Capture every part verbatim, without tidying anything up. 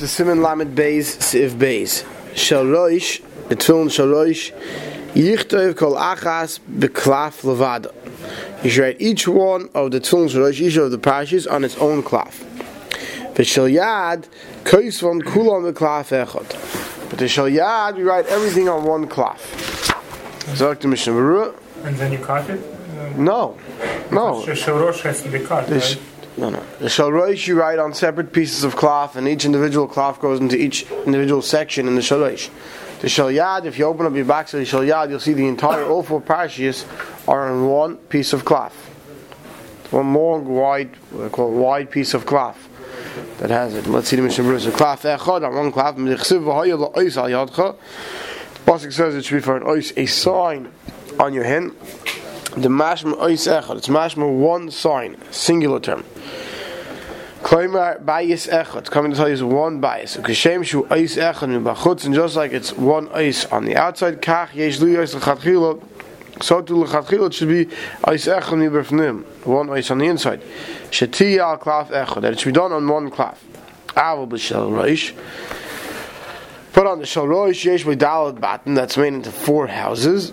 to Siman Lamed Bayis Seif Beis. Shel Roish, the Tzulon Shal Roish, Yichtov kol achas beklaf levada. You should write each one of the Tzulon Shal Roish, each of the Parshis, on its own klaf. But Shel Yad, Koysvon kulon beklaf echot. But the Shel Yad, we write everything on one klaf. And then you cut it? Um, no, no. The Shel Roish has to be cut, right? No, no. The Shel Roish you write on separate pieces of cloth, and each individual cloth goes into each individual section in the Shel Roish. The Shel Yad, if you open up your box of the Shel Yad, you'll see the entire all four Parshis are on one piece of cloth. One long, wide, we call it wide piece of cloth that has it. Let's see the Mishnah Berurah. Cloth echad on one cloth. The Pasuk says it should be for an ois, a sign on your hand. The mashma ois echot. It's mashma one sign, singular term. Kleimer Bayis echot. Coming to tell you is one bayis. Okay, shemshu ois echonu bachutz, and just like it's one ois on the outside, kach yesh li ois lechachilot. So to lechachilot should be ois echonu berfnim. One ois on the inside. Sheti al klaf echot. That it should be done on one klaf. Avabishal rosh. Put on the Shel Roish yesh medalot baton. That's made into four houses.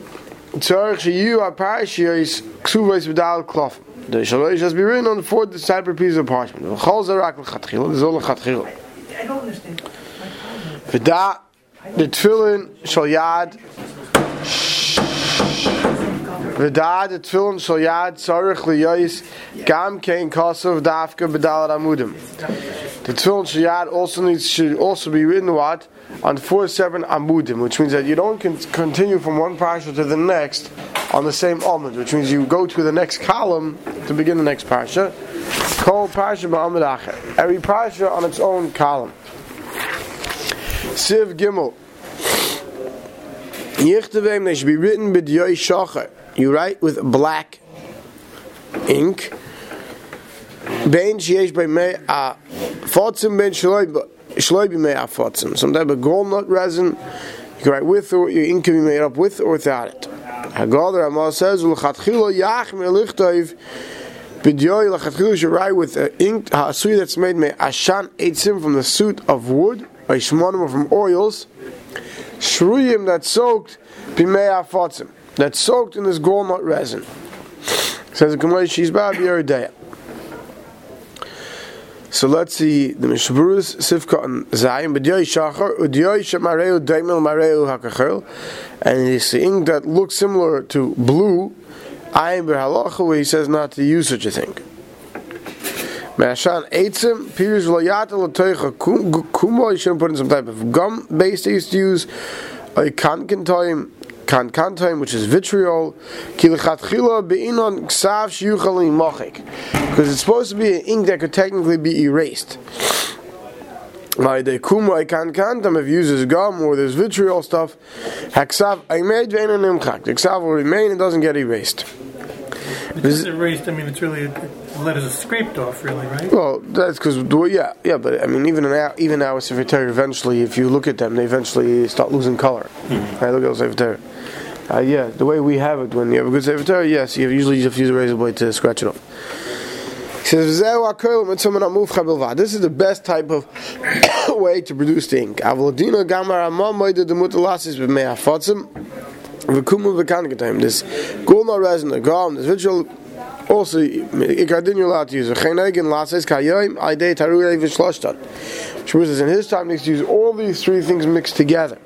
Tsarich LiYoyis Parshis ksiva is medalot klaf. The Shel Roish has been written on four separate pieces of parchment. Chalzarak lechachilot, zola chatzir. I don't understand. V'da the Tzulon Shel Yad. V'da the Tzulon Shel Yad Tzarich LiYoyis Gam Kain Kosav Dafka B'Dalad Amudim. The Tzulon Shel Yad also needs should also be written what. On four separate amudim, which means that you don't con- continue from one parsha to the next on the same amud, which means you go to the next column to begin the next parsha. Kol parsha ba'amud acher. Every parsha on its own column. Siv gimel. Yichtavim, they should be written with yoy shacher. You write with black ink. Bein sheyesh by me a fotzim bein shloib. Shloibi may have fought some. Some type of gold nut resin. You can write with or your ink can be made up with or without it. Hagal the Rambam says, "L'chadchilo yach me'lichtayv b'dyoy l'chadchilo." You write with uh, ink ha'asui that's made me'ashan eitzim from the soot of wood, or shmonim from oils. Shruyim that's soaked b'mei ha'fotzim, that's soaked in this gold nut resin. Says the Gemara, she's bad b'yerdaya. So let's see the Mishnah Berurah Sifka and Zayin. B'dyoy shachar, u'dyoy shemareu daimel mareu hakachel, and it's the ink that looks similar to blue. Ayin b'halacha, where he says not to use such a thing. Me'ashan eitzim pirush v'loyata l'toicha kumo. You shouldn't put in some type of gum base they used to use. Or kankantayim, kankantayim, which is vitriol. Ki l'chadchila be'inon ksav shiyuchal l'imachik. Because it's supposed to be an ink that could technically be erased. Like the kumai kankantam, if you use this gum or this vitriol stuff, haksav aimed ve'ena nimchak. The ksav will remain and doesn't get erased. It is erased, I mean, it's really, the letters are scraped off, really, right? Well, that's because, yeah, yeah, but I mean, even now, even now, it's Sefer eventually, if you look at them, they eventually start losing color. Mm-hmm. I look at the Sefer uh, yeah, the way we have it, when you have a good Sefer yes, you usually just use a razor blade to scratch it off. This is the best type of way to produce the ink. This gulma resin, the gum, this vitriol, also, you're allowed to use it. Which is in his time, they used to use all these three things mixed together.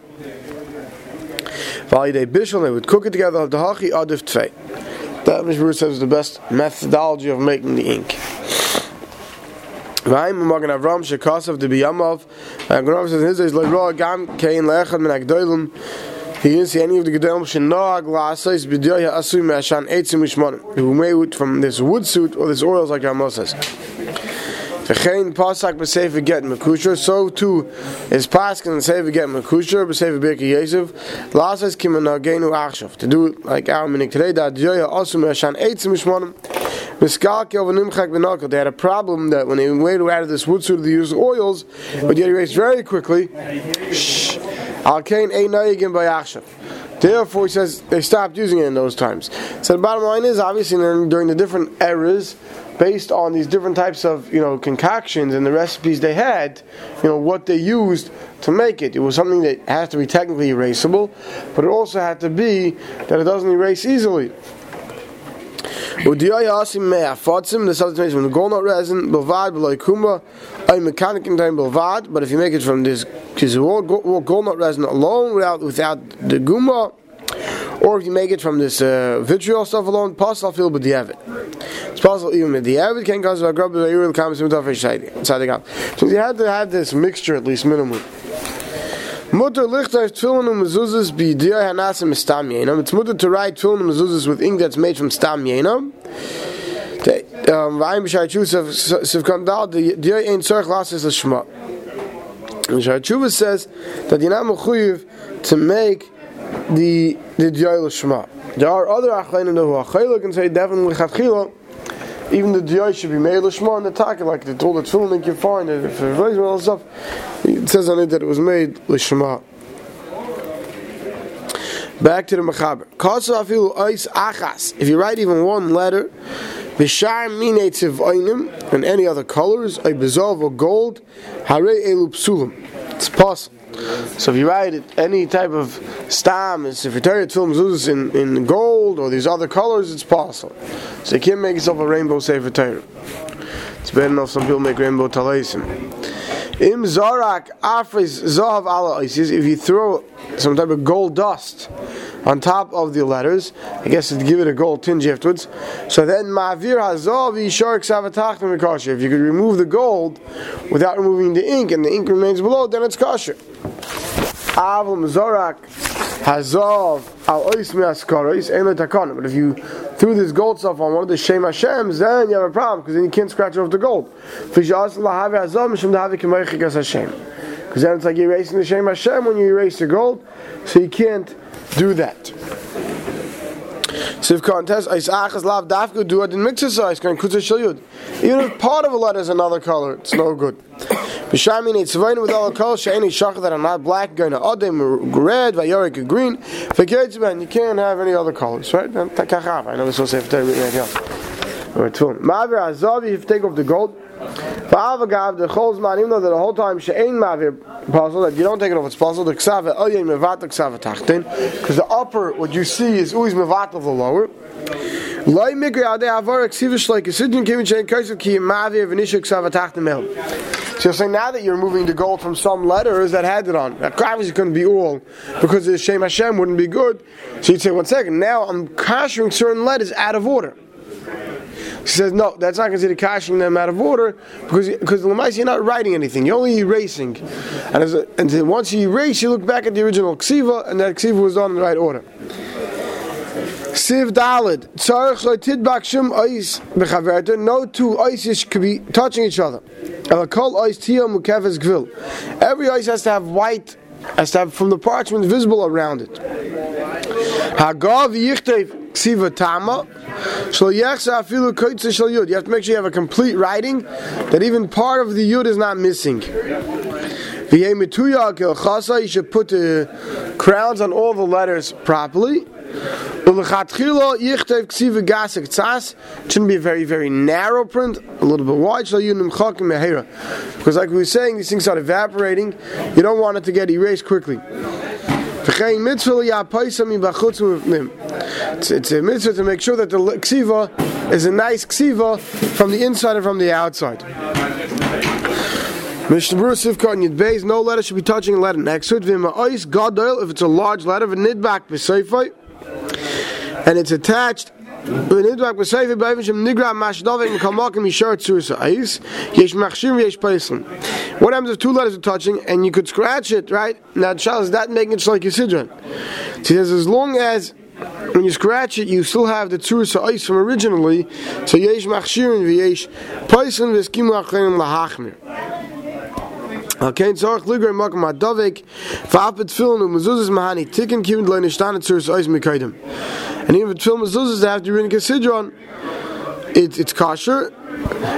They would cook it together. That Mishnah Berurah says is the best methodology of making the ink. Vayim u'magen Avram shekasav de biyamav. Magen Avram says in his days le'roa gam kein le'echad min ha'gdolim. He didn't see any of the gedolim she'noag la'asais b'dyoy ha'asui me'ashan eitzim u'shmonim. Who made from this wood suit or this oils like Rambam says. V'chein pasak b'seif v'get mekusher. So too is pasak and seif v'get mekusher b'seif v'birki yesev. La'asais ki menagenu achshav. To do it like our minhag today. Da'adyoy ha'asu me'ashan eitzim u'shmonim. They had a problem that when they weighed out of this wood suit, they used oils, but yet erased very quickly. Therefore, he says they stopped using it in those times. So the bottom line is, obviously, during the different eras, based on these different types of, you know, concoctions and the recipes they had, you know, what they used to make it. It was something that has to be technically erasable, but it also had to be that it doesn't erase easily. When the walnut resin, but if you make it from this walnut resin alone, without without the guma, or if you make it from this uh, vitriol stuff alone, possible filled with the avid. It's possible even with the avid can cause a grub of comes with the So you had to have this mixture at least minimally. Mutter lichtayv tefillin u'mezuzas b'yidiyah hanasim stam yenam. It's mutter to write tefillin u'mezuzas with ink that's made from stam yenam. V'ayim b'shai tshuva sivkandal the yidiyah ain't tzarich lasis lishma. B'shai tshuva says that you're not mechuyev to make the the yidiyah lishma. There are other achleinim who achayla can say definitely lechachilot. Even the diyah should be made lishma and the taka, like the all the tefillin you can find, and all that stuff. It says on it that it was made lishma. Back to the mechaber. If you write even one letter, and any other colors, a bezav or gold, it's possible. So if you write it, any type of stam, if you turn your tefillin mezuzos in, in gold or these other colors, it's possible. So you can't make yourself a rainbow sefer Torah. It's bad enough some people make rainbow talaisim. Im zarak afris zahav ala isis. If you throw some type of gold dust on top of the letters, I guess it'd give it a gold tinge afterwards. So then ma'avir hazav yishar ksavatachim kasher. If you could remove the gold without removing the ink, and the ink remains below, then it's kasher. Avum zorak hazav al ois me'askaris ema takon. But if you threw this gold stuff on one of the shame Hashems, then you have a problem, because then you can't scratch off the gold. Because then it's like you're erasing the shame Hashem when you erase the gold, so you can't do that. Even if part of a letter is another color, it's no good. With all the colors that are not black, going to red, violet, green, you can't have any other colors, right? I know it's so safe to take off the gold. The whole time, even though the whole time that you don't take it off, it's possible. The ksiva, oh yeah, mevat the ksiva tachtin, because the upper, what you see, is always mevat of the lower. So you're saying now that you're removing the gold from some letters that had it on, obviously couldn't be all, because the shame Hashem wouldn't be good. So you'd say, one second, now I'm kashering certain letters out of order. She says, no, that's not considered kashing them out of order, because because l'maisa you're not writing anything, you're only erasing. And, as a, and then once you erase, you look back at the original ksiva, and that ksiva was done in the right order. Siv dalid, tzarich lo tidbak shum ois bechaverta, no two oises could be touching each other. Elakol ois tiyo mukefes gvil. Every ois has to have white, has to have from the parchment visible around it. Hagav yichtov ksiva tama. You have to make sure you have a complete writing, that even part of the yud is not missing. You should put the crowns on all the letters properly. It shouldn't be a very, very narrow print, a little bit wide, because like we were saying, these things start evaporating. You don't want it to get erased quickly. It's, it's a mitzvah to make sure that the ksiva is a nice ksiva from the inside and from the outside. No letter should be touching a letter next to it. If it's a large letter, and it's attached, what happens if two letters are touching and you could scratch it, right? Now, Shal is not making it just like your sidron. He says, as long as when you scratch it, you still have the tzurus ha'is from originally. So, yesh machshirin v'yesh paisin v'skimu achlenim lahachmir. Okay, so if and even if it's film mezuzahs, they have to be in Kesidron. It, it's kosher,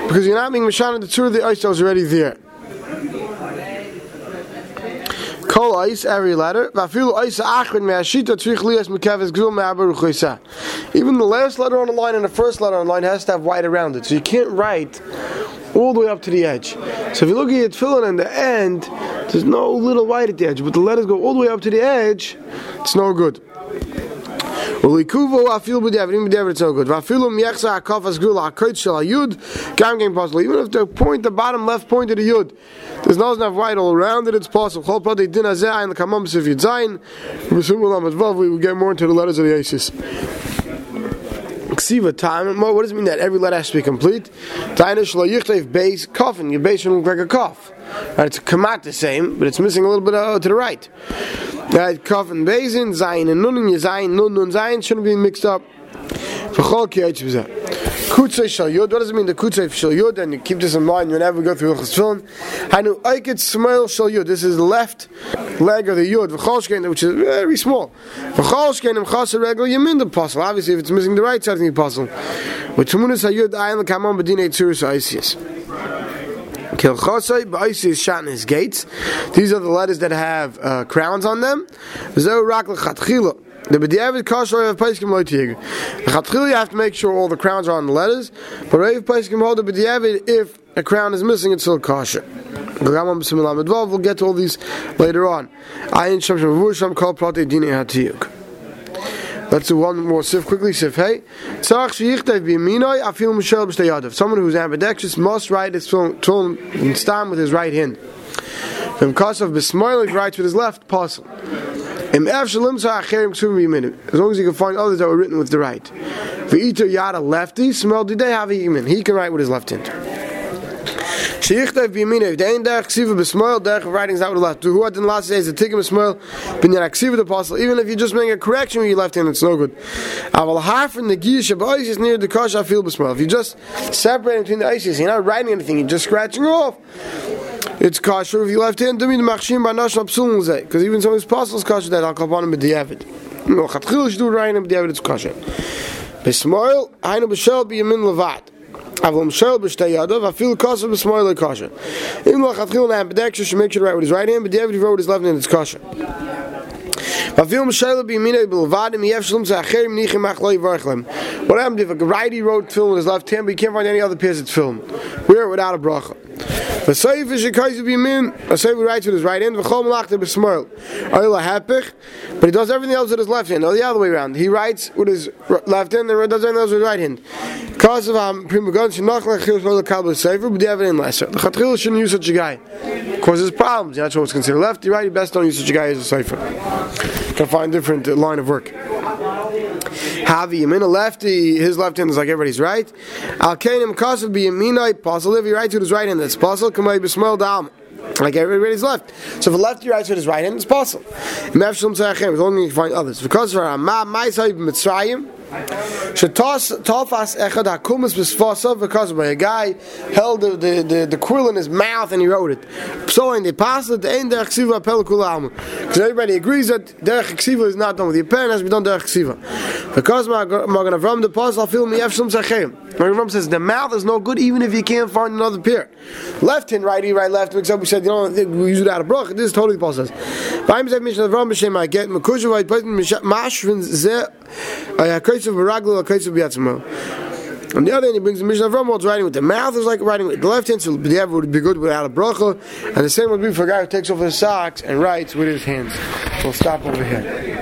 because you're not being Mishana the Tzur, the ice that was already there. Kol Ais, every letter. Even the last letter on the line and the first letter on the line has to have white around it. So you can't write all the way up to the edge. So if you look at your tefillin in the end, there's no little white at the edge, but the letters go all the way up to the edge, it's no good. Ulikuvo afil b'devid, even b'devid it's no good. Vafilum yechsa hakafas gula hakot shel hayud, gam kain possible. Even if the point, the bottom left point of the yud, there's no enough white all around it, it's possible. Chol pradi din hazeh ayin l'kamam b'sif yud zayin, v'subulam advav, we will get more into the letters of the Isis. Ksiva time. What does it mean that every letter has to be complete? Tainish lo Yichtov Beis kofin. Your base shouldn't look like a kof. Right, it's a kamat the same, but it's missing a little bit uh, to the right. Right, kofin Beisin Zayin and Nun Zayin Nun Nun Zayin shouldn't be mixed up. V'chol kiyach b'zeh. Kutzei shel yod. What does it mean the kutzei shel yod? And you keep this in mind whenever we go through hilchos tefillin. Hainu oiket small shel yod. This is the left leg of the yod. V'chol shkenim, which is very small. V'chol shkenim chaser regel yamin the puzzle. Obviously, if it's missing the right side of the puzzle, with tumunas hayod ayin l'kamon b'dinei tzuris ha'isius. Kilchosai ba'isius shat his gates. These are the letters that have uh, crowns on them. Zo rak lechachilot. The b'diavad kashrei of paiskim lo tiyig. Lechachilot you have to make sure all the crowns are on the letters. But reiv paiskim hold the b'diavad if a crown is missing it's still kasher. We'll get to all these later on. Ayin shemshu v'vusham kol prati dini hatiyuk. Let's do one more sif quickly. Sif hey, someone who's ambidextrous must write his tefillin stam with his right hand. From kasav b'smoilik writes with his left pasul. As long as he can find others that were written with the right. V'ito yada lefty smell did they have a yimin? He can write with his left hand. Shiichtav b'yamina. If the ain't derech ksiva b'smoil, derech writing's out with the left. To who had in last days the tikkun b'smoil b'nyan ksiva the apostle. Even if you just make a correction with your left hand, it's no good. Aval harfen the giyush b'oisis is near the kosh afil b'smoil. If you just separating between the isis, you're not writing anything. You're just scratching off. It's kosher with your left hand. Dumi the machshim b'nashal psulun zay. Because even some of his apostles kosher that I'll call on him b'diavad. No chatchil shdu writing him b'diavad. It's kosher. B'smoil ainu b'shel b'yamin levat. Even lechachil an ambidextrous should make sure to write with his right hand, but David wrote with his left hand, it's kosher. What happened if a righty wrote tefillin with his left hand, but you can't find any other pairs of tefillin? Wear it without a bracha. A Seif writes with his right hand, but he does everything else with his left hand, or the other way around. He writes with his left hand and does everything else with his right hand. The Chatzir shouldn't use such a guy. It causes problems. That's what's considered lefty, righty. Best don't use such a guy as a Seif. Can find a different line of work. Havi Yamina lefty, his left hand is like everybody's right. Al Kainim Kasav be Yaminai Pasul, if he writes with his right hand, that's possible, Kamay Bismil Dam. Like everybody's left. So if a lefty writes with his right hand, it's possible. Mevshim Sahim, it's only you can find others. Because for Ma my side Mitzrayim should toss tofas echad hakumas b'sfasav because by a guy held the, the, the, the quill in his mouth and he wrote it. So in the pasuk the end derech ksiva pel kulam because everybody agrees that derech ksiva is not done with the pen, has been done derech ksiva because Magen Avram the pasuk film yefshum zachem. Magen Avram says the mouth is no good even if you can't find another pair. Left hand righty right left. Except we said you know we use it out of bracha. This is totally possible. Vayim zev mishnah Avram b'shem I get mekushavayt person mashvin ze ayakos. On the other hand, he brings the Mishnah of Rambam, writing with the mouth is like writing with the left hand, so the would be good without a bracha, and the same would be for a guy who takes off his socks and writes with his hands. We'll stop over here.